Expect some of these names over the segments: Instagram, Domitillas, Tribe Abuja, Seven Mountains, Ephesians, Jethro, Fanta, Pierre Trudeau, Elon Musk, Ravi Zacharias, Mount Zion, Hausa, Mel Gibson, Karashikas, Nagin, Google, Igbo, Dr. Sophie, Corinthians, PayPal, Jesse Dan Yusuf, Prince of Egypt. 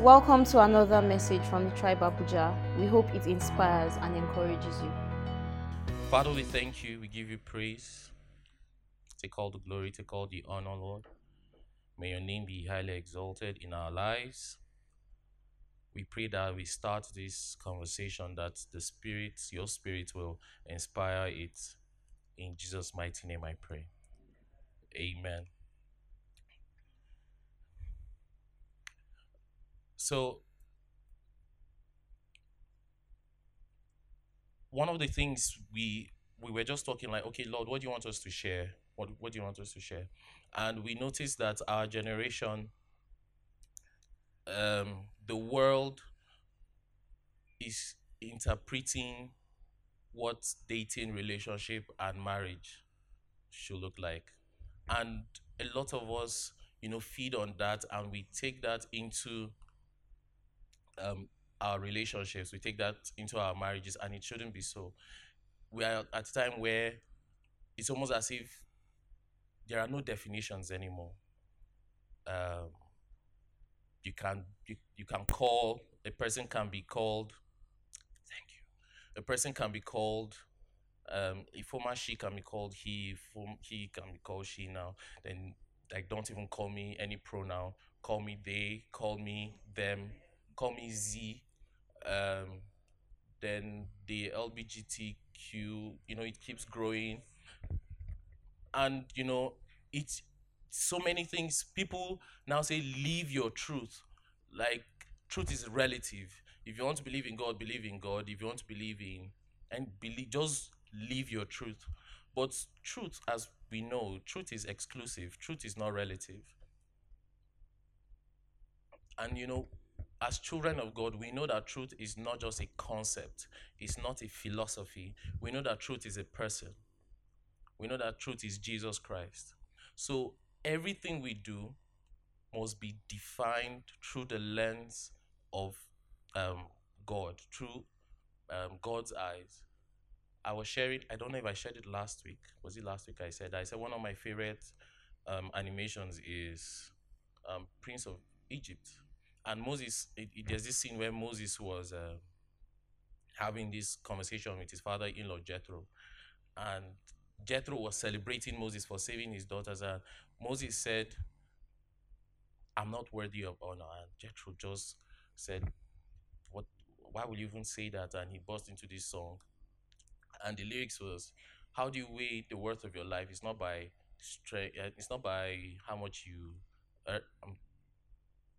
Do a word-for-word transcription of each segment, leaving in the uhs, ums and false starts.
Welcome to another message from the Tribe Abuja. We hope it inspires and encourages you. Father, we thank you. We give you praise. Take all the glory, take all the honor, Lord. May your name be highly exalted in our lives. We pray that we start this conversation, that the Spirit, your Spirit, will inspire it. In Jesus' mighty name I pray. Amen. So, one of the things we we were just talking, like, okay, Lord, what do you want us to share? What what do you want us to share? And we noticed that our generation, um, the world is interpreting what dating, relationship, and marriage should look like. And a lot of us, you know, feed on that, and we take that into Um, our relationships, we take that into our marriages, and it shouldn't be so. We are at a time where it's almost as if there are no definitions anymore. Um, you can you, you can call, a person can be called, thank you, a person can be called, um, a former she can be called he, he can be called she now, then like don't even call me any pronoun, call me they, call me them, call me Z, um, then the L G B T Q, you know, it keeps growing. And, you know, it's so many things. People now say, live your truth. Like, truth is relative. If you want to believe in God, believe in God. If you want to believe in, and believe, just live your truth. But truth, as we know, truth is exclusive. Truth is not relative. And, you know, as children of God, we know that truth is not just a concept. It's not a philosophy. We know that truth is a person. We know that truth is Jesus Christ. So everything we do must be defined through the lens of um, God, through um, God's eyes. I was sharing, I don't know if I shared it last week. Was it last week I said? I said one of my favorite um, animations is um, Prince of Egypt. And Moses, it, it, there's this scene where Moses was uh, having this conversation with his father-in-law, Jethro. And Jethro was celebrating Moses for saving his daughters. And Moses said, I'm not worthy of honor. And Jethro just said, "What? Why would you even say that?" And he burst into this song. And the lyrics was, how do you weigh the worth of your life? It's not by strength. It's not by how much you earn. I'm,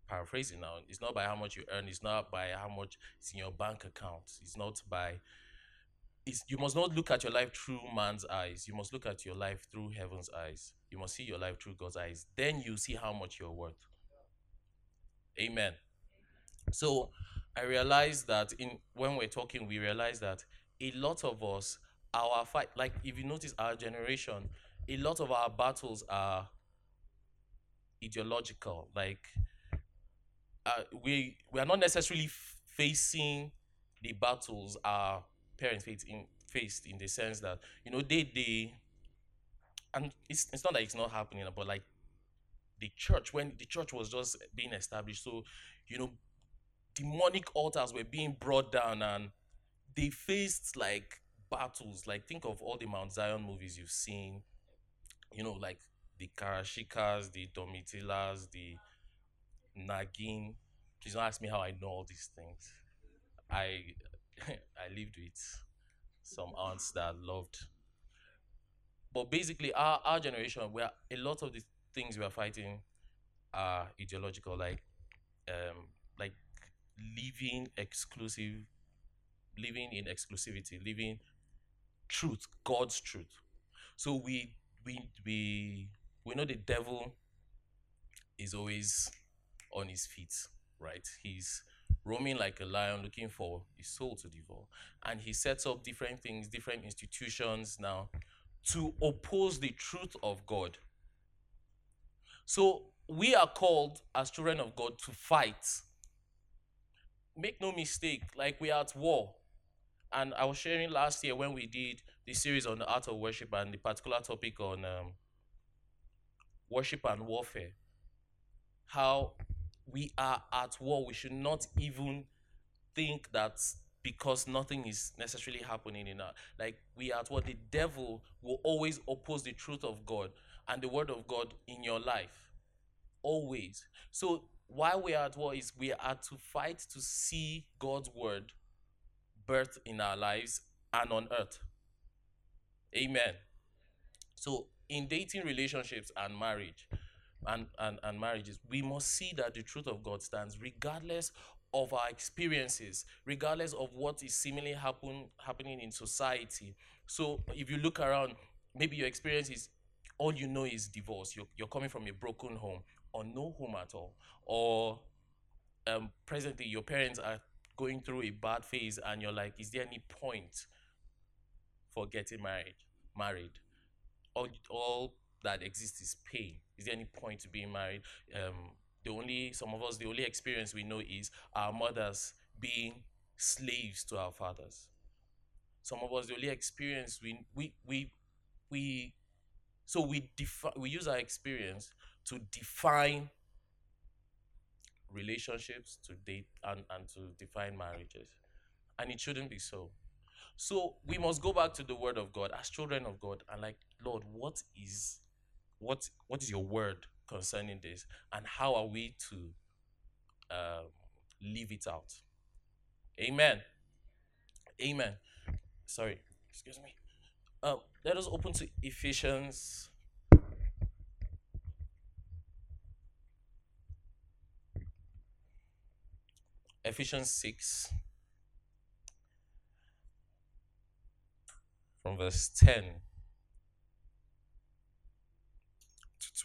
Paraphrasing now, it's not by how much you earn, it's not by how much is in your bank account, it's not by, it's, you must not look at your life through man's eyes, you must look at your life through heaven's eyes, you must see your life through God's eyes, then you see how much you're worth. Amen. So I realized that in when we're talking, we realize that a lot of us, our fight, like if you notice our generation, a lot of our battles are ideological, like Uh, we we are not necessarily f- facing the battles our parents faced in, faced in the sense that, you know, they, they and it's it's not like it's not happening, but like the church, when the church was just being established, so, you know, demonic altars were being brought down and they faced like battles. Like think of all the Mount Zion movies you've seen, you know, like the Karashikas, the Domitillas, the Nagin. Please don't ask me how I know all these things. I I lived with some aunts that I loved. But basically, our, our generation, where a lot of the things we are fighting are ideological, like um, like living exclusive, living in exclusivity, living truth, God's truth. So we we we we know the devil is always on his feet, right? He's roaming like a lion looking for his soul to devour. And he sets up different things, different institutions now to oppose the truth of God. So we are called as children of God to fight. Make no mistake, like we are at war. And I was sharing last year when we did the series on the art of worship and the particular topic on um, worship and warfare, how we are at war. We should not even think that because nothing is necessarily happening in our, like, we are at war. The devil will always oppose the truth of God and the word of God in your life. Always. So why we are at war is we are to fight to see God's word birth in our lives and on earth. Amen. So in dating, relationships, and marriage, and, and, and marriages, we must see that the truth of God stands regardless of our experiences, regardless of what is seemingly happen, happening in society. So if you look around, maybe your experience is, all you know is divorce. You're, you're coming from a broken home, or no home at all. Or um, presently, your parents are going through a bad phase, and you're like, is there any point for getting married? Married. All, all that exists is pain. Is there any point to being married? Um, the only, some of us, the only experience we know is our mothers being slaves to our fathers. Some of us, the only experience we, we, we, we so we defi- we use our experience to define relationships, to date, and, and to define marriages. And it shouldn't be so. So we must go back to the word of God as children of God and like, Lord, what is what what is your word concerning this? And how are we to um, live it out? Amen. Amen. Sorry, excuse me. Uh, let us open to Ephesians. Ephesians six. From verse ten to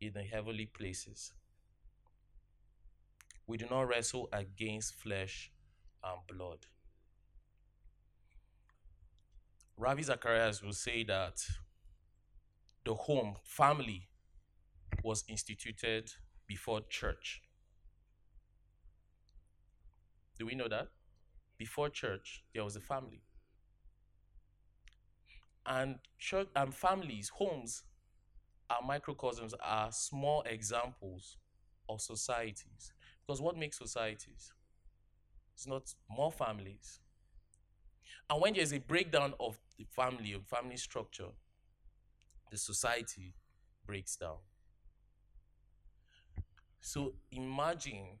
in the heavenly places. We do not wrestle against flesh and blood. Ravi Zacharias will say that the home, family, was instituted before church. Do we know that? Before church, there was a family. And church and families, homes, are microcosms, are small examples of societies. Because what makes societies? It's not more families. And when there's a breakdown of the family and family structure, the society breaks down. So imagine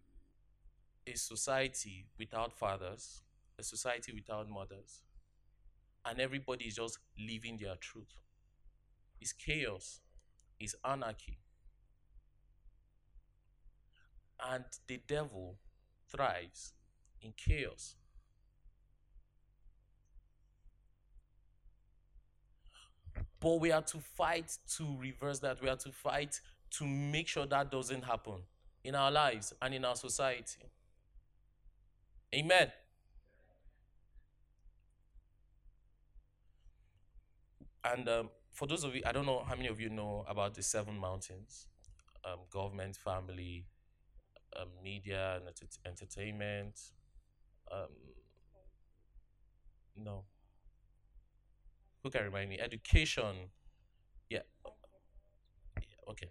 a society without fathers, a society without mothers, and everybody is just living their truth. It's chaos, it's anarchy. And the devil thrives in chaos. But we are to fight to reverse that. We are to fight to make sure that doesn't happen in our lives and in our society. Amen. And um, for those of you, I don't know how many of you know about the Seven Mountains, um, government, family, um, media, and ent- entertainment. Um, no. Who can remind me? Education. Yeah. yeah. Okay.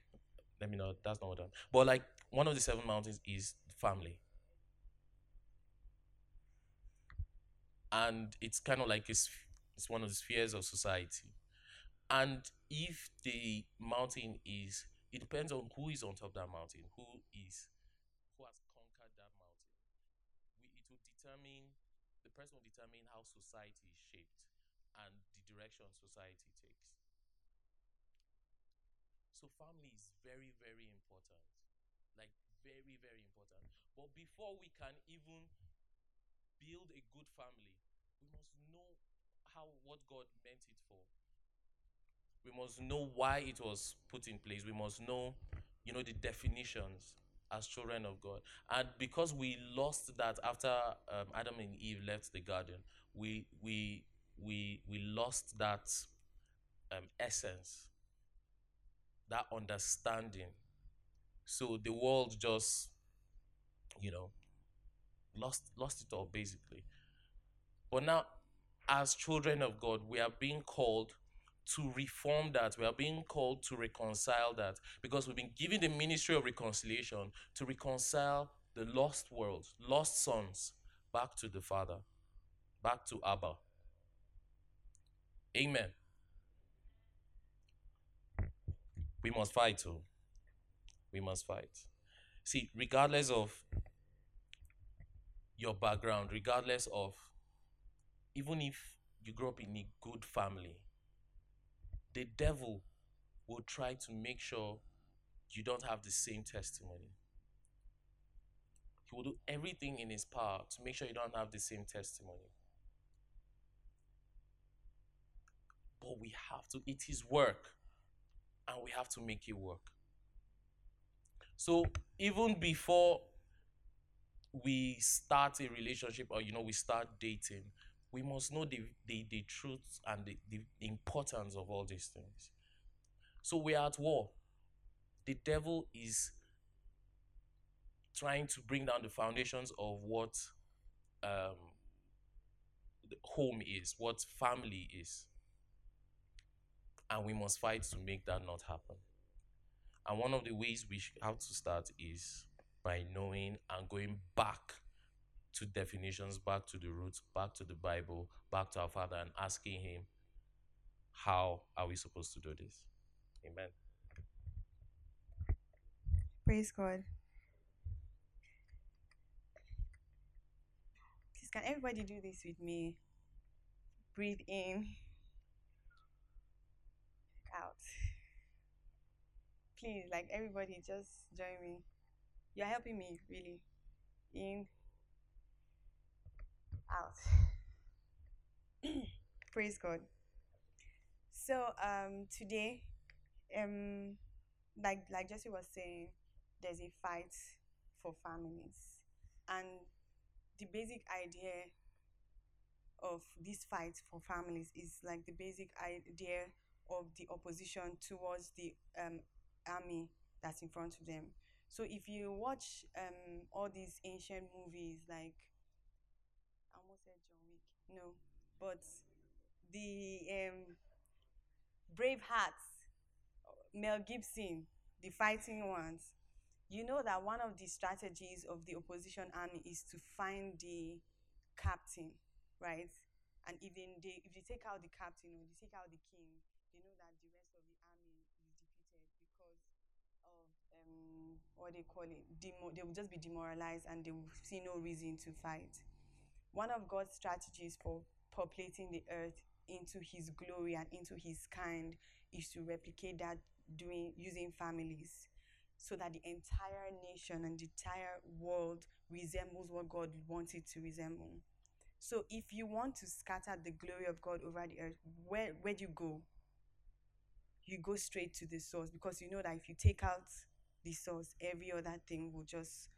Let me know. That's not what I'm. But like one of the seven mountains is family. And it's kind of like it's, it's one of the spheres of society. And if the mountain is, it depends on who is on top of that mountain, who is, who has conquered that mountain. We, it will determine, the person will determine how society is shaped and the direction society takes. So family is very, very important. Like very, very important. But before we can even build a good family, we must know how what God meant it for. We must know why it was put in place. We must know, you know, the definitions. as children of God. And because we lost that after um, Adam and Eve left the garden, we we we we lost that um, essence, that understanding. So the world just, you know, lost lost it all basically. But now, as children of God, we are being called to reform that. We are being called to reconcile that, because we've been given the ministry of reconciliation to reconcile the lost world, lost sons, back to the Father, back to Abba. Amen. We must fight too. We must fight. See, regardless of your background, regardless of, even if you grew up in a good family, the devil will try to make sure you don't have the same testimony. He will do everything in his power to make sure you don't have the same testimony. But we have to, it's his work, and we have to make it work. So even before we start a relationship, or, you know, we start dating, we must know the, the, the truth and the, the importance of all these things. So we are at war. The devil is trying to bring down the foundations of what um, home is, what family is. And we must fight to make that not happen. And one of the ways we have to start is by knowing and going back to definitions, back to the roots, back to the Bible, back to our Father, and asking him, how are we supposed to do this? Amen. Praise God. Please, can everybody do this with me? Breathe in. Out. Please, like, everybody, just join me. You're helping me, really. In. Out. Praise God. So um today, um like like Jesse was saying, there's a fight for families, and the basic idea of this fight for families is like the basic idea of the opposition towards the um army that's in front of them. So if you watch um all these ancient movies, like, I almost said John Wick. No, but the um, Braveheart, Mel Gibson, the fighting ones, you know that one of the strategies of the opposition army is to find the captain, right? And even they, if they take out the captain or they take out the king, they know that the rest of the army is defeated because of um, what they call it. Demo- they will just be demoralized and they will see no reason to fight. One of God's strategies for populating the earth into his glory and into his kind is to replicate that doing using families, so that the entire nation and the entire world resembles what God wants it to resemble. So if you want to scatter the glory of God over the earth, where, where do you go? You go straight to the source, because you know that if you take out the source, every other thing will just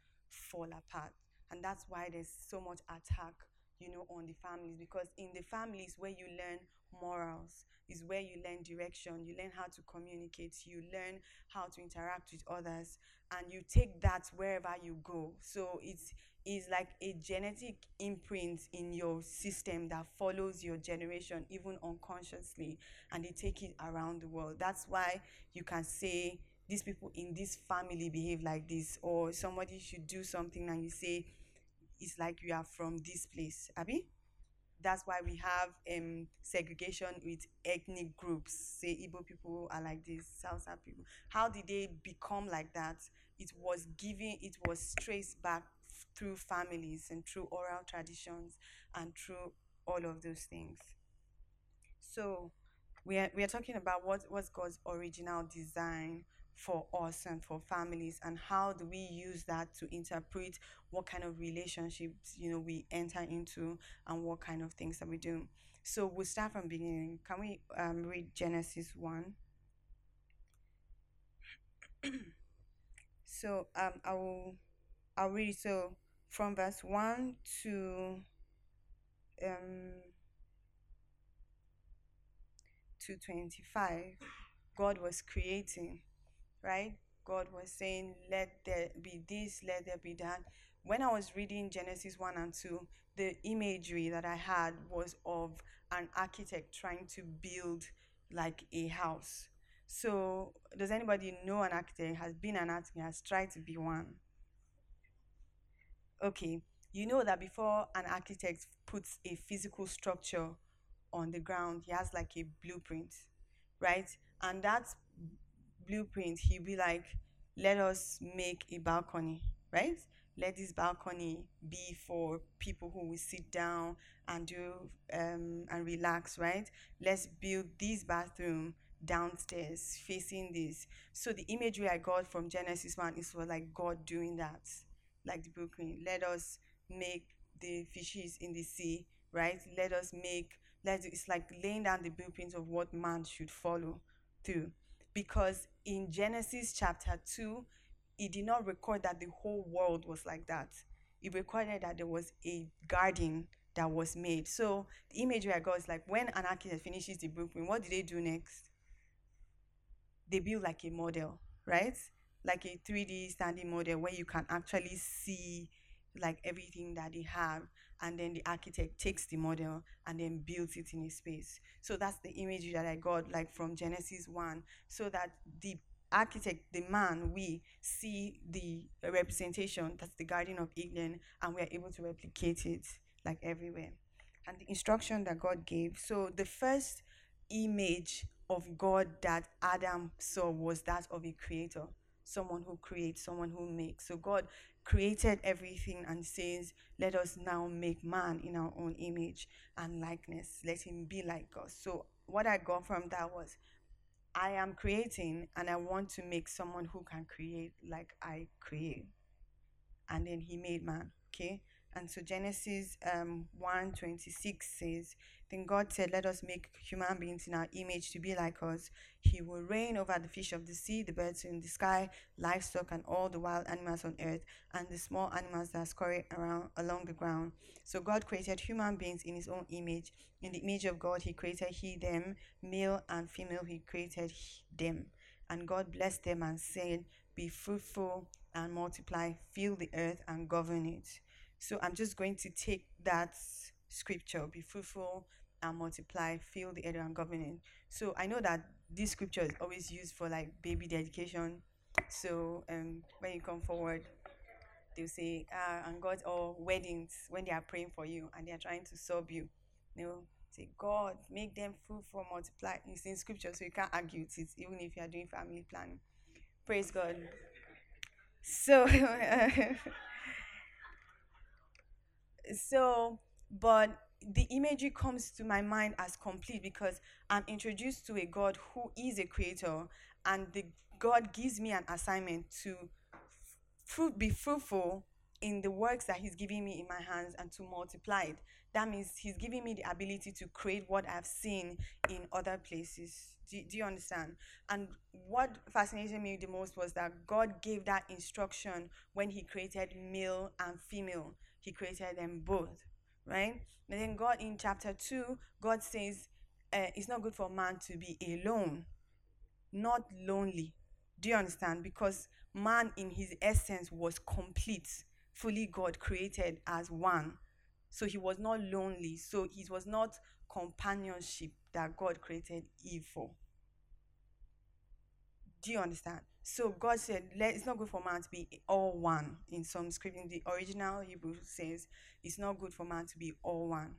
fall apart. And that's why there's so much attack, you know, on the families, because in the families where you learn morals, is where you learn direction, you learn how to communicate, you learn how to interact with others, and you take that wherever you go. So it's, it's like a genetic imprint in your system that follows your generation, even unconsciously, and they take it around the world. That's why you can say, these people in this family behave like this, or somebody should do something and you say, it's like you are from this place, Abi. That's why we have um, segregation with ethnic groups. Say Igbo people are like this, Hausa people. How did they become like that? It was given, it was traced back through families and through oral traditions and through all of those things. So we are, we are talking about what was God's original design for us and for families, and how do we use that to interpret what kind of relationships, you know, we enter into and what kind of things that we do. So we'll start from the beginning. Can we um, read Genesis one? So um, I will I'll read it. So from verse one to um to twenty-five, God was creating, right? God was saying, let there be this, let there be that. When I was reading Genesis one and two, the imagery that I had was of an architect trying to build like a house. So does anybody know an architect, has been an architect, has tried to be one? Okay, you know that before an architect puts a physical structure on the ground, he has like a blueprint, right? And that's blueprint, he'll be like, let us make a balcony, right? Let this balcony be for people who will sit down and do um and relax, right? Let's build this bathroom downstairs facing this. So the imagery I got from Genesis one is was like God doing that, like the blueprint. Let us make the fishes in the sea, right? Let us make let it's like laying down the blueprint of what man should follow through. Because in Genesis chapter two, it did not record that the whole world was like that. It recorded that there was a garden that was made. So the imagery I got is like, when an architect finishes the blueprint, what do they do next? They build like a model, right? Like a three D standing model where you can actually see like everything that they have, and then the architect takes the model and then builds it in a space. So that's the image that I got like from Genesis one, so that the architect, the man, we see the representation, that's the Garden of Eden, and we are able to replicate it like everywhere. And the instruction that God gave, so the first image of God that Adam saw was that of a creator, someone who creates, someone who makes. So God created everything and says, let us now make man in our own image and likeness. Let him be like us. So what I got from that was, I am creating and I want to make someone who can create like I create. And then he made man, okay? And so Genesis um, one twenty-six says, then God said, let us make human beings in our image to be like us. He will reign over the fish of the sea, the birds in the sky, livestock, and all the wild animals on earth, and the small animals that scurry around along the ground. So God created human beings in his own image. In the image of God, he created he, them, male and female, he created he, them. And God blessed them and said, be fruitful and multiply, fill the earth and govern it. So I'm just going to take that scripture, be fruitful and multiply, fill the earth and govern it. So I know that this scripture is always used for like baby dedication. So um, when you come forward, they'll say, ah, and God, or weddings, when they are praying for you and they are trying to sub you, they'll say, God, make them fruitful, multiply. It's in scripture, so you can't argue with it, even if you are doing family planning. Praise God. So... So, but the imagery comes to my mind as complete because I'm introduced to a God who is a creator, and the God gives me an assignment to fruit, be fruitful in the works that he's giving me in my hands and to multiply it. That means he's giving me the ability to create what I've seen in other places. Do, do you understand? And what fascinated me the most was that God gave that instruction when he created male and female. He created them both, right? And then God in chapter two, God says, uh, it's not good for man to be alone, not lonely. Do you understand? Because man in his essence was complete. Fully God created as one. So he was not lonely. So it was not companionship that God created Eve for. Do you understand? So God said, Let, it's not good for man to be all one. In some scripting, the original Hebrew says, it's not good for man to be all one.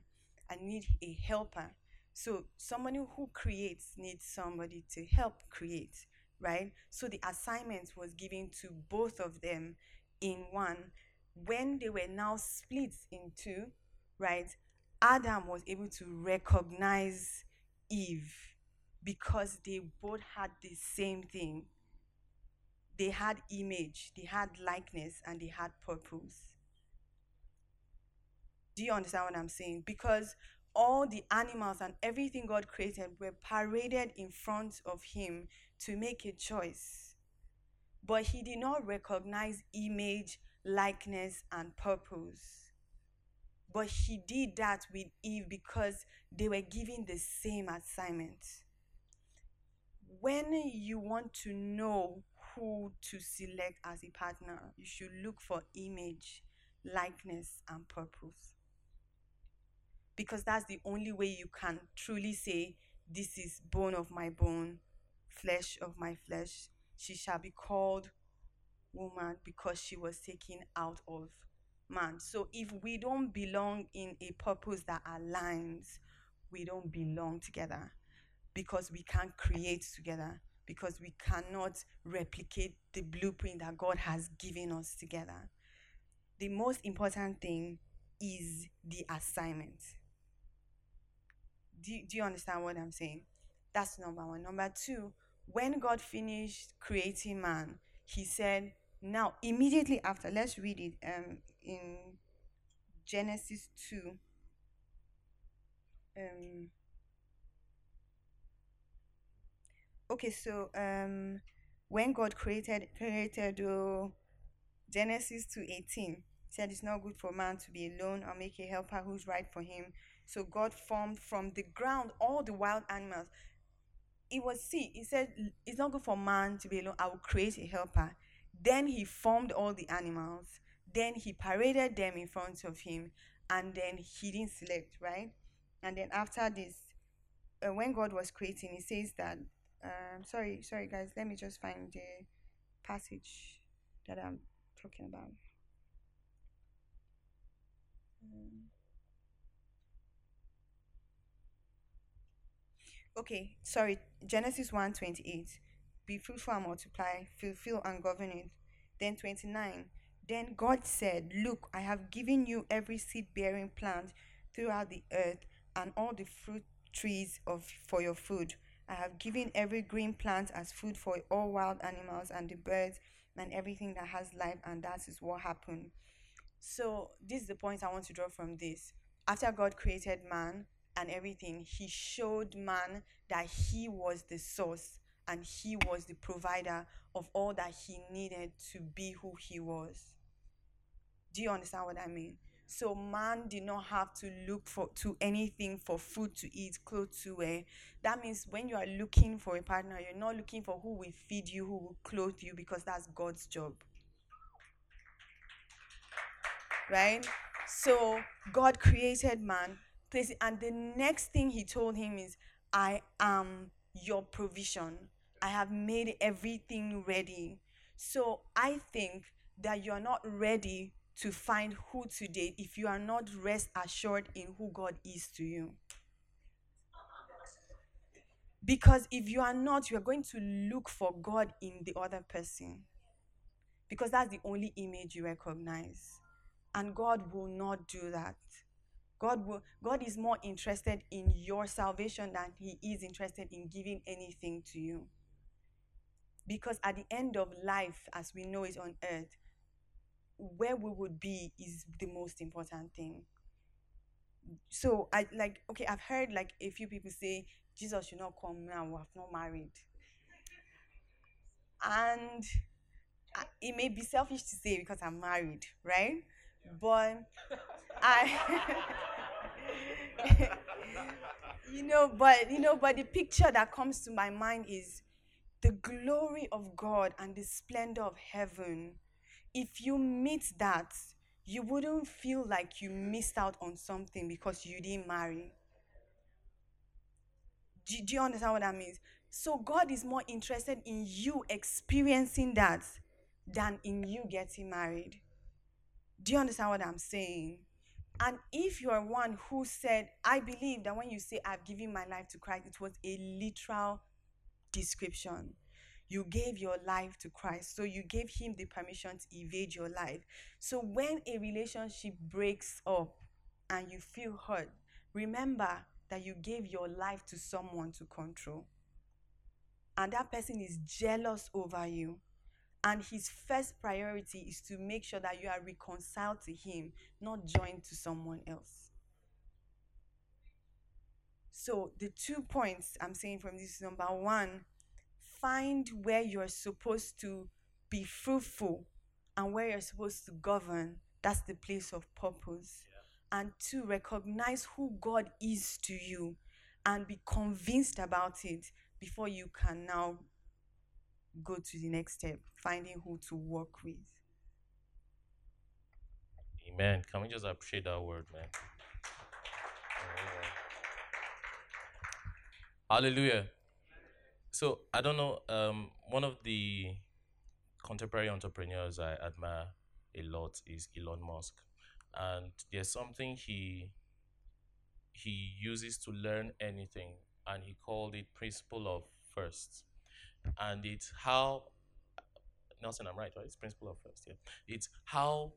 I need a helper. So somebody who creates needs somebody to help create, right? So the assignment was given to both of them in one. When they were now split in two, right, Adam was able to recognize Eve because they both had the same thing. They had image, they had likeness, and they had purpose. Do you understand what I'm saying? Because all the animals and everything God created were paraded in front of him to make a choice. but he did not recognize image, likeness, and purpose. But he did that with Eve because they were given the same assignment. When you want to know who to select as a partner, you should look for image, likeness, and purpose. Because that's the only way you can truly say, this is bone of my bone, flesh of my flesh. She shall be called woman because she was taken out of man. So if we don't belong in a purpose that aligns, we don't belong together, because we can't create together, because we cannot replicate the blueprint that God has given us together. The most important thing is the assignment. Do, do you understand what I'm saying? That's number one. Number two, when God finished creating man, he said, now, immediately after, let's read it um, in Genesis two. Um, okay, so um, when God created, created uh, Genesis two eighteen, said it's not good for man to be alone, or make a helper who's right for him. So God formed from the ground all the wild animals. It was, see, he said, it's not good for man to be alone. I will create a helper. Then he formed all the animals. Then he paraded them in front of him. And then he didn't select, right? And then after this, uh, when God was creating, he says that, uh, sorry, sorry guys, let me just find the passage that I'm talking about. Um, Okay, sorry, Genesis one twenty-eight. Be fruitful and multiply, fulfill and govern it. Then twenty-nine. Then God said, look, I have given you every seed-bearing plant throughout the earth and all the fruit trees of for your food. I have given every green plant as food for all wild animals and the birds and everything that has life, and that is what happened. So this is the point I want to draw from this. After God created man and everything, he showed man that he was the source and he was the provider of all that he needed to be who he was. Do you understand what I mean? So man did not have to look for to anything for food to eat, clothes to wear. That means when you are looking for a partner, you're not looking for who will feed you, who will clothe you, because that's God's job. Right? So God created man. And the next thing he told him is, I am your provision. I have made everything ready. So I think that you're not ready to find who to date if you are not rest assured in who God is to you. Because if you are not, you're going to look for God in the other person. Because that's the only image you recognize. And God will not do that. God will, God is more interested in your salvation than he is interested in giving anything to you. Because at the end of life, as we know it on earth, where we would be is the most important thing. So, I like, okay, I've heard like a few people say, Jesus should not come now, we have not married. And I, it may be selfish to say because I'm married, right? But I, you know, but, you know, but the picture that comes to my mind is the glory of God and the splendor of heaven. If you meet that, you wouldn't feel like you missed out on something because you didn't marry. Do, do you understand what that means? So God is more interested in you experiencing that than in you getting married. Do you understand what I'm saying? And if you are one who said, I believe that when you say, I've given my life to Christ, it was a literal description. You gave your life to Christ, so you gave him the permission to invade your life. So when a relationship breaks up and you feel hurt, remember that you gave your life to someone to control. And that person is jealous over you. And his first priority is to make sure that you are reconciled to him, not joined to someone else. So the two points I'm saying from this is, number one, find where you're supposed to be fruitful, and where you're supposed to govern, that's the place of purpose. Yeah. And two, recognize who God is to you and be convinced about it before you can now go to the next step, finding who to work with. Amen. Can we just appreciate that word, man? Amen. Hallelujah. So, I don't know, um, one of the contemporary entrepreneurs I admire a lot is Elon Musk. And there's something he he uses to learn anything, and he called it principle of first. And it's how, Nelson, I'm right, right? It's principle of first, yeah. It's how,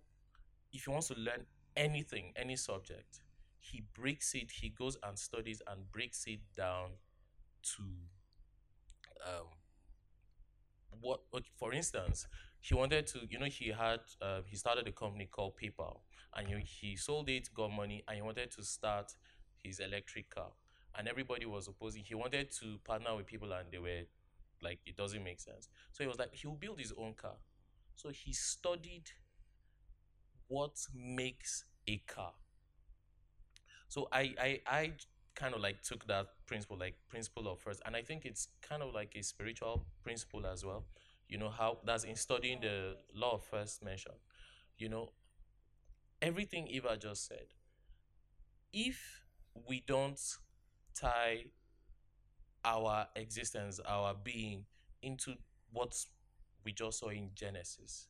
if he wants to learn anything, any subject, he breaks it, he goes and studies and breaks it down to um, what, okay, for instance, he wanted to, you know, he had, uh, he started a company called PayPal, and he, he sold it, got money, and he wanted to start his electric car. And everybody was opposing. He wanted to partner with people, and they were like, it doesn't make sense. So he was like, he'll build his own car. So he studied what makes a car. So I, I, I kind of like took that principle, like principle of first, and I think it's kind of like a spiritual principle as well. You know how that's in studying the law of first mention. You know, everything Eva just said. If we don't tie our existence, our being into what we just saw in Genesis,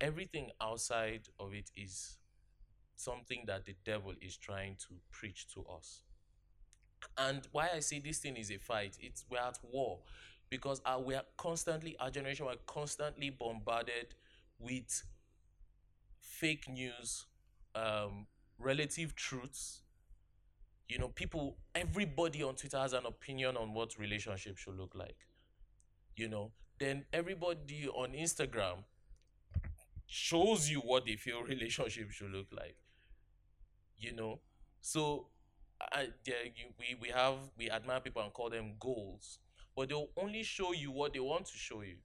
everything outside of it is something that the devil is trying to preach to us. And why I say this thing is a fight, it's we're at war, because our, we are constantly, our generation, we're constantly bombarded with fake news, um, relative truths. You know, people, everybody on Twitter has an opinion on what relationship should look like. You know, then everybody on Instagram shows you what they feel relationship should look like. You know, so I, yeah, you, we, we have, we admire people and call them goals, but they'll only show you what they want to show you.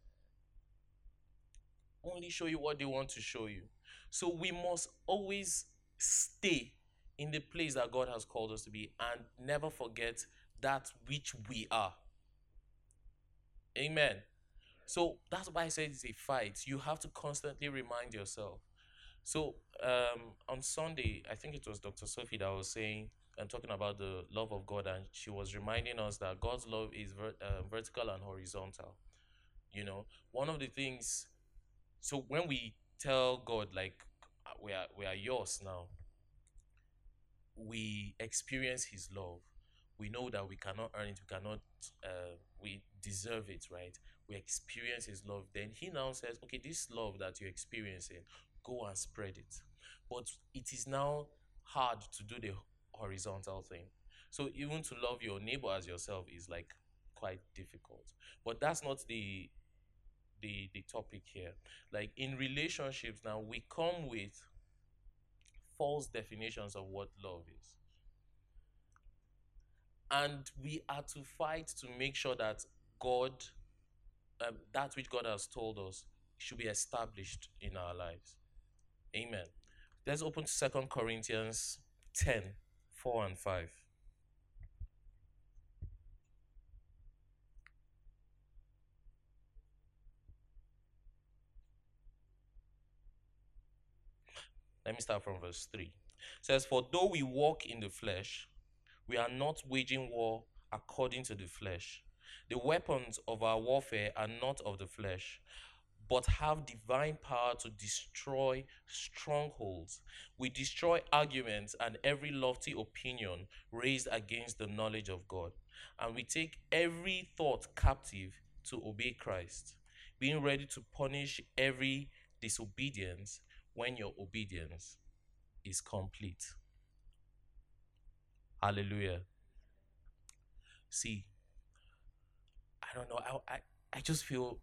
Only show you what they want to show you. So we must always stay in the place that God has called us to be and never forget that which we are. Amen. So that's why I said it's a fight. You have to constantly remind yourself. So um, on Sunday, I think it was Doctor Sophie that was saying, and talking about the love of God, and she was reminding us that God's love is ver- uh, vertical and horizontal. You know, one of the things, so when we tell God, like, we are, we are yours now, we experience his love. We know that we cannot earn it, we cannot, uh, we deserve it, right? We experience his love. Then he now says, okay, this love that you're experiencing, go and spread it. But it is now hard to do the horizontal thing. So even to love your neighbor as yourself is like quite difficult. But that's not the the the topic here. Like in relationships now, we come with false definitions of what love is. And we are to fight to make sure that God, uh, that which God has told us should be established in our lives. Amen. Let's open to Second Corinthians ten, four and five. Let me start from verse three. It says, for though we walk in the flesh, we are not waging war according to the flesh. The weapons of our warfare are not of the flesh, but have divine power to destroy strongholds. We destroy arguments and every lofty opinion raised against the knowledge of God. And we take every thought captive to obey Christ, being ready to punish every disobedience when your obedience is complete. Hallelujah. See, I don't know, I, I, I just feel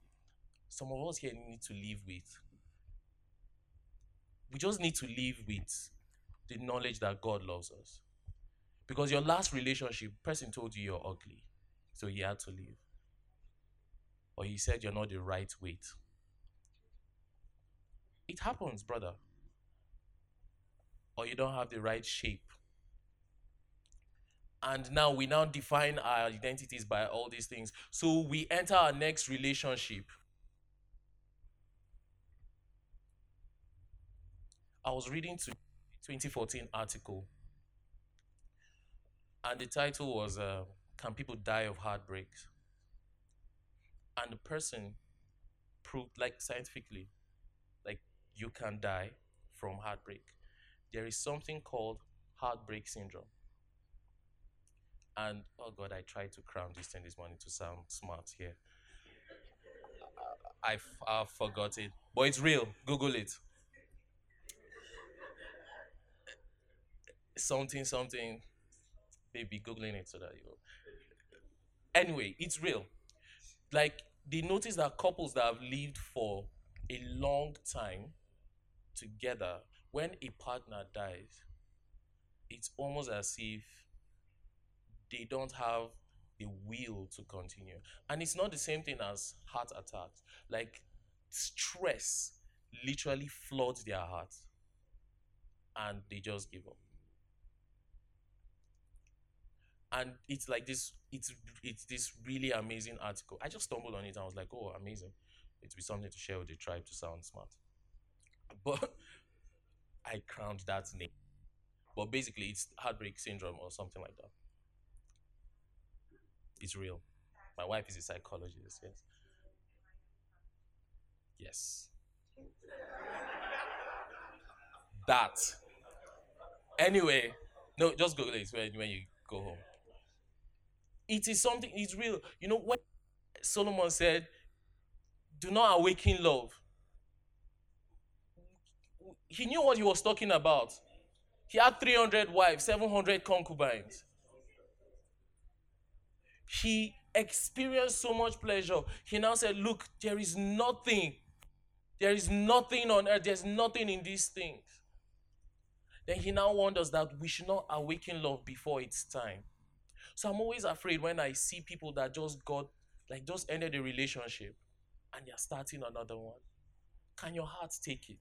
some of us here need to live with. We just need to live with the knowledge that God loves us. Because your last relationship, person told you you're ugly, so you had to leave. Or he said you're not the right weight, It happens, brother. Or you don't have the right shape. And now we now define our identities by all these things. So we enter our next relationship. I was reading to twenty fourteen article, and the title was uh, "Can People Die of Heartbreak?" And the person proved, like scientifically, like you can die from heartbreak. There is something called heartbreak syndrome. And oh God, I tried to crown this thing this morning to sound smart here. I, I, I forgot it, but it's real. Google it. Something, something, maybe Googling it so that you know. Anyway, it's real. Like, they notice that couples that have lived for a long time together, when a partner dies, it's almost as if they don't have the will to continue. And it's not the same thing as heart attacks. Like, stress literally floods their heart, and they just give up. And it's like this, it's it's this really amazing article. I just stumbled on it and I was like, oh, amazing. It'll be something to share with the tribe to sound smart. But I crowned that name. But basically, it's heartbreak syndrome or something like that. It's real. My wife is a psychologist, yes. Yes. That. Anyway, no, just Google it when you go home. It is something, it's real. You know what Solomon said? Do not awaken love. He knew what he was talking about. He had three hundred wives, seven hundred concubines. He experienced so much pleasure. He now said, look, there is nothing. There is nothing on earth. There's nothing in these things. Then he now warned us that we should not awaken love before it's time. So I'm always afraid when I see people that just got, like just ended a relationship and they're starting another one. Can your heart take it?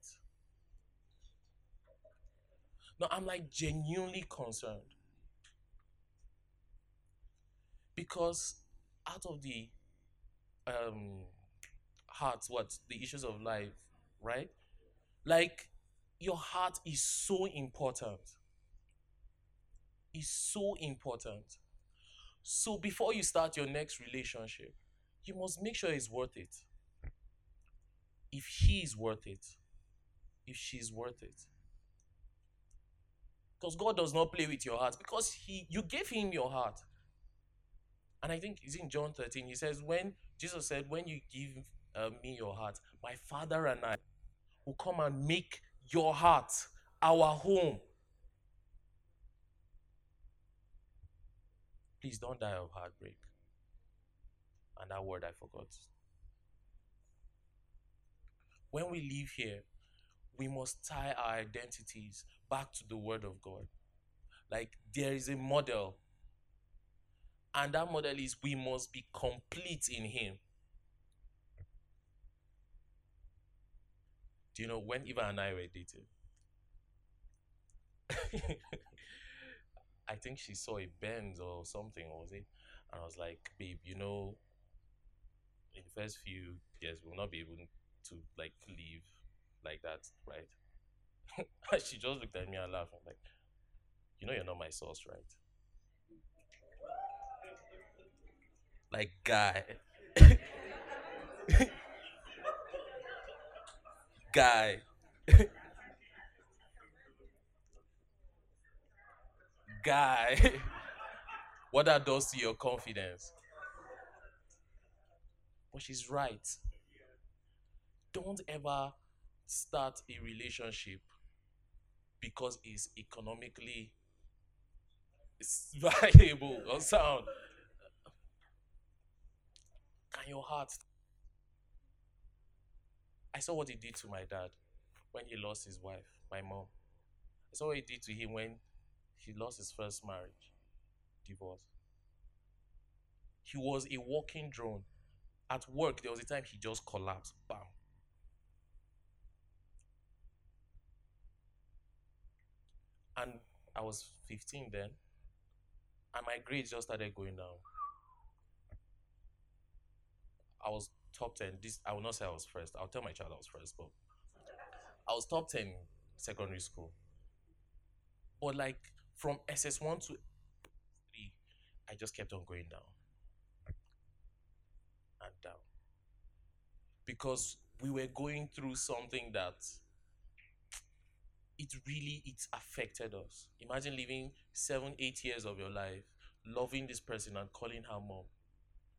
No, I'm like genuinely concerned. Because out of the um, heart, what? The issues of life, right? Like, your heart is so important. It's so important. So before you start your next relationship, you must make sure it's worth it. If he is worth it, if she's worth it. Because God does not play with your heart, because he, you gave him your heart. And I think it's in John thirteen, he says, when Jesus said, when you give uh, me your heart, my Father and I will come and make your heart our home. Please don't die of heartbreak. And that word I forgot. When we leave here, we must tie our identities back to the Word of God. Like, there is a model. And that model is we must be complete in Him. Do you know, when Eva and I were dating, I think she saw a Benz or something, was it? And I was like, babe, you know, in the first few years, we'll not be able to, like, live like that, right? And she just looked at me and laughed. I'm like, you know you're not my source, right? Like, guy. Guy. Guy. What that does to your confidence. But she's right. Don't ever start a relationship because it's economically viable or sound. Can your heart? I saw what he did to my dad when he lost his wife, my mom. I saw what he did to him when he lost his first marriage, divorce. He was a walking drone. At work, there was a time he just collapsed, bam. And I was fifteen then, and my grades just started going down. I was top ten. This I will not say I was first. I'll tell my child I was first, but I was top ten in secondary school. But like from S S one to three, I just kept on going down and down. Because we were going through something that it really, it affected us. Imagine living seven, eight years of your life, loving this person and calling her mom.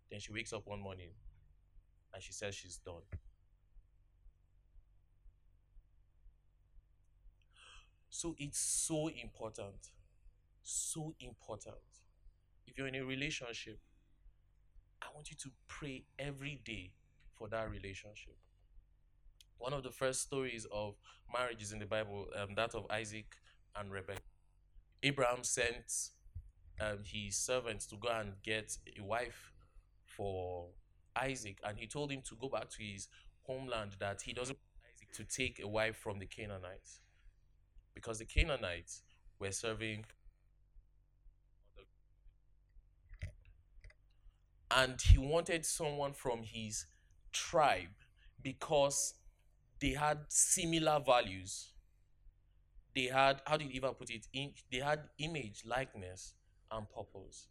Then she wakes up one morning and she says she's done. So it's so important, so important. If you're in a relationship, I want you to pray every day for that relationship. One of the first stories of marriages in the Bible, um, that of Isaac and Rebekah. Abraham sent um, his servants to go and get a wife for Isaac, and he told him to go back to his homeland, that he doesn't want Isaac to take a wife from the Canaanites, because the Canaanites were serving. And he wanted someone from his tribe because they had similar values. They had, how did Eva put it? In, they had image, likeness, and purpose.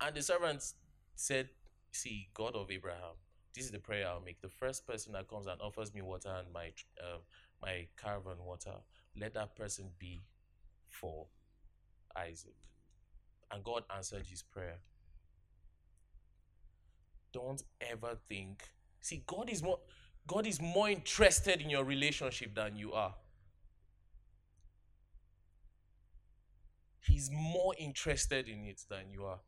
And the servants said, see, God of Abraham, this is the prayer I'll make. The first person that comes and offers me water and my uh, my caravan water, let that person be for Isaac. And God answered his prayer. Don't ever think, see, God is more God is more interested in your relationship than you are. He's more interested in it than you are.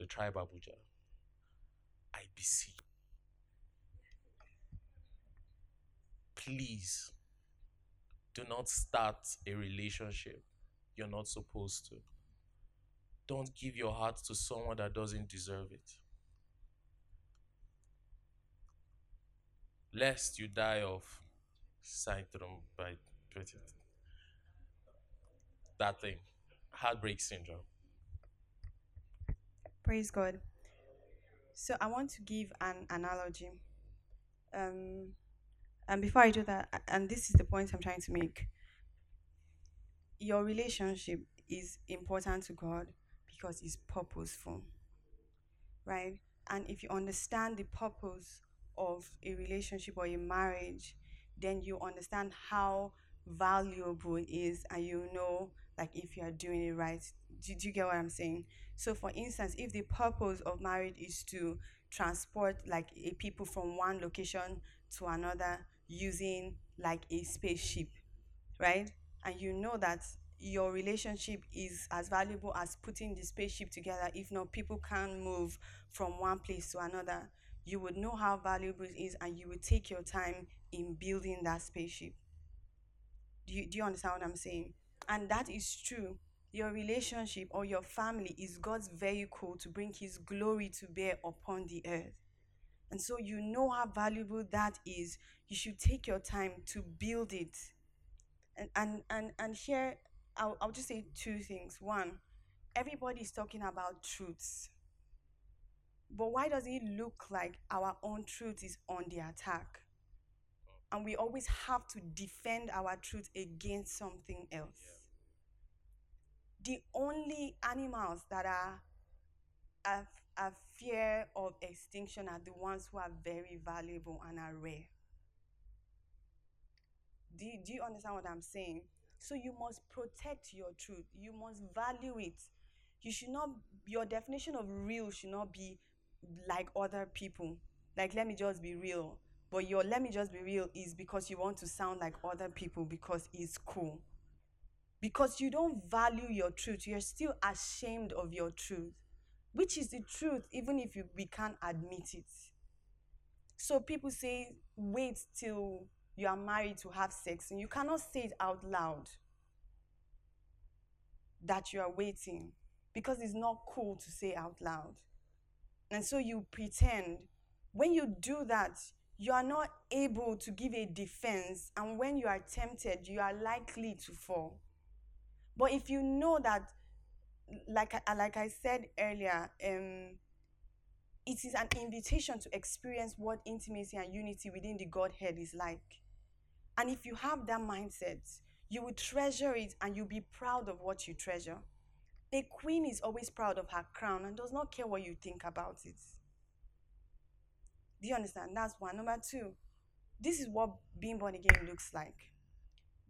The Tribe Abuja, I beseech. Please do not start a relationship you're not supposed to. Don't give your heart to someone that doesn't deserve it. Lest you die of syndrome by that thing, heartbreak syndrome. Praise God. So I want to give an analogy. Um, and before I do that, and this is the point I'm trying to make. Your relationship is important to God because it's purposeful, right? And if you understand the purpose of a relationship or a marriage, then you understand how valuable it is, and you know, like, if you are doing it right. Do, do you get what I'm saying? So, for instance, if the purpose of marriage is to transport, like, a people from one location to another using, like, a spaceship, right? And you know that your relationship is as valuable as putting the spaceship together. If not, people can move from one place to another. You would know how valuable it is, and you would take your time in building that spaceship. Do you, do you understand what I'm saying? And that is true. Your relationship or your family is God's vehicle to bring His glory to bear upon the earth. And so you know how valuable that is. You should take your time to build it. And and and, and here, I'll, I'll just say two things. One, everybody's talking about truths. But why does it look like our own truth is on the attack? And we always have to defend our truth against something else. Yeah. The only animals that are at a fear of extinction are the ones who are very valuable and are rare. Do you, do you understand what I'm saying? So you must protect your truth. You must value it. You should not, your definition of real should not be like other people. Like, let me just be real. But your let me just be real is because you want to sound like other people because it's cool. Because you don't value your truth. You're still ashamed of your truth, which is the truth, even if you, we can't admit it. So people say, wait till you are married to have sex, and you cannot say it out loud that you are waiting, because it's not cool to say out loud. And so you pretend When you do that, you are not able to give a defense, and when you are tempted, you are likely to fall. But if you know that, like, like I said earlier, um, it is an invitation to experience what intimacy and unity within the Godhead is like. And if you have that mindset, you will treasure it and you'll be proud of what you treasure. A queen is always proud of her crown and does not care what you think about it. Do you understand? That's one. Number two, this is what being born again looks like.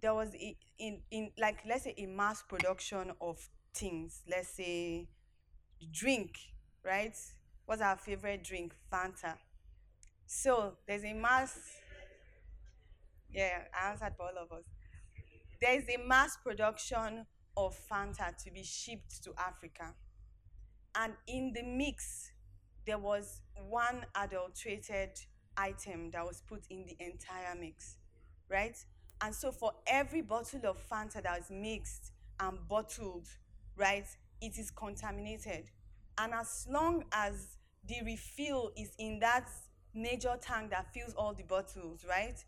There was, a, in, in like, let's say, a mass production of things. Let's say drink, right? What's our favorite drink? Fanta. So there's a mass... Yeah, I answered for all of us. There's a mass production of Fanta to be shipped to Africa. And in the mix, there was one adulterated item that was put in the entire mix, right? And so for every bottle of Fanta that is mixed and bottled, right, it is contaminated. And as long as the refill is in that major tank that fills all the bottles, right,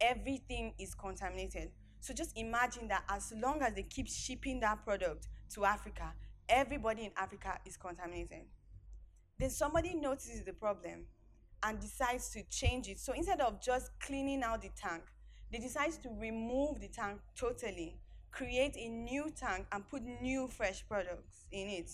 everything is contaminated. So just imagine that as long as they keep shipping that product to Africa, everybody in Africa is contaminated. Then somebody notices the problem and decides to change it. So instead of just cleaning out the tank, they decide to remove the tank totally, create a new tank and put new fresh products in it,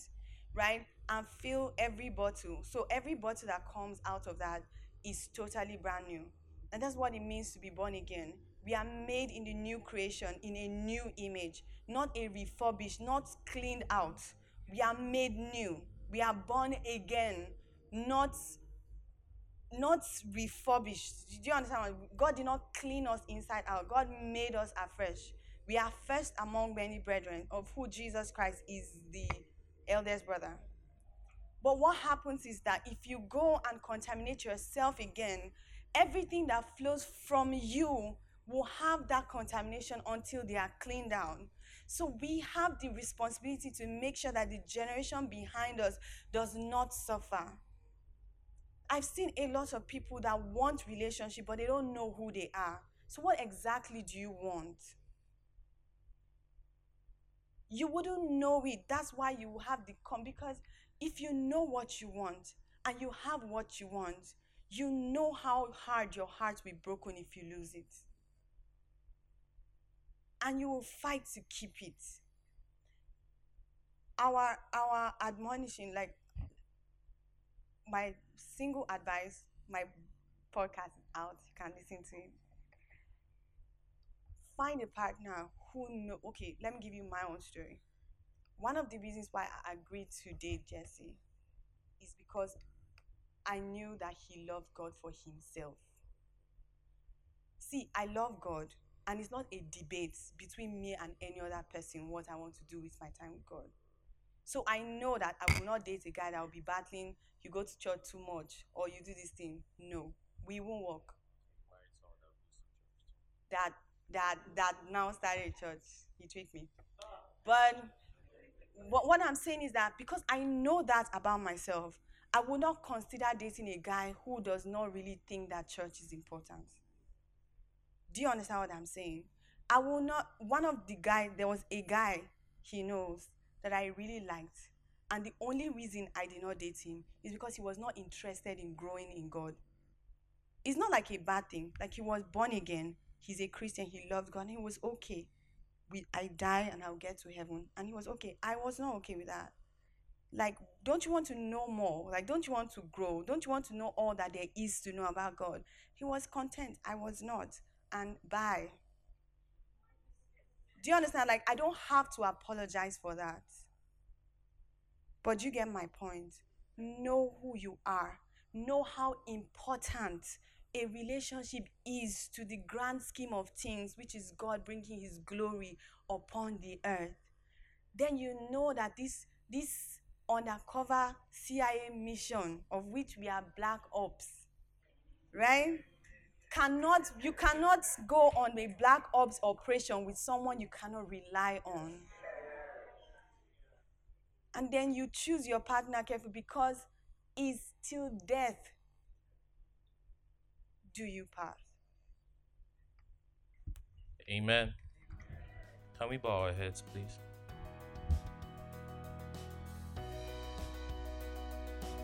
right? And fill every bottle. So every bottle that comes out of that is totally brand new. And that's what it means to be born again. We are made in the new creation, in a new image, not a refurbished, not cleaned out. We are made new. We are born again, not, not refurbished. Do you understand? God did not clean us inside out. God made us afresh. We are first among many brethren, of who Jesus Christ is the eldest brother. But what happens is that if you go and contaminate yourself again, everything that flows from you will have that contamination until they are cleaned down. So we have the responsibility to make sure that the generation behind us does not suffer. I've seen a lot of people that want relationship, but they don't know who they are. So what exactly do you want? You wouldn't know it. That's why you have the come, because if you know what you want and you have what you want, you know how hard your heart will be broken if you lose it. And you will fight to keep it. Our our admonishing, like my single advice, my podcast is out, you can listen to it. Find a partner who know, okay, let me give you my own story. One of the reasons why I agreed to date Jesse is because I knew that he loved God for himself. See, I love God. And it's not a debate between me and any other person what I want to do with my time with God. So I know that I will not date a guy that will be battling, you go to church too much, or you do this thing. No, we won't work. That that that now started church. He tricked me. But what, what I'm saying is that because I know that about myself, I will not consider dating a guy who does not really think that church is important. Do you understand what I'm saying? I will not, one of the guys, there was a guy he knows that I really liked. And the only reason I did not date him is because he was not interested in growing in God. It's not like a bad thing. Like, he was born again. He's a Christian. He loved God. And he was okay. We, I die and I'll get to heaven. And he was okay. I was not okay with that. Like, don't you want to know more? Like, don't you want to grow? Don't you want to know all that there is to know about God? He was content. I was not. And bye. Do you understand? Like, I don't have to apologize for that. But you get my point. Know who you are. Know how important a relationship is to the grand scheme of things, which is God bringing his glory upon the earth. Then you know that this, this undercover C I A mission, of which we are black ops, right? Cannot you cannot go on a black ops operation with someone you cannot rely on. And then you choose your partner carefully, because it's till death. do you pass? Amen. Can we bow our heads, please?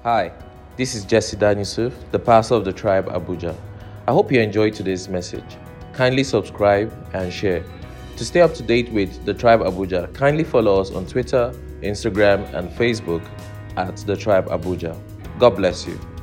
Hi, this is Jesse Dan Yusuf, the pastor of the Tribe Abuja. I hope you enjoyed today's message. Kindly subscribe and share. To stay up to date with the Tribe Abuja, kindly follow us on Twitter, Instagram, and Facebook at the Tribe Abuja. God bless you.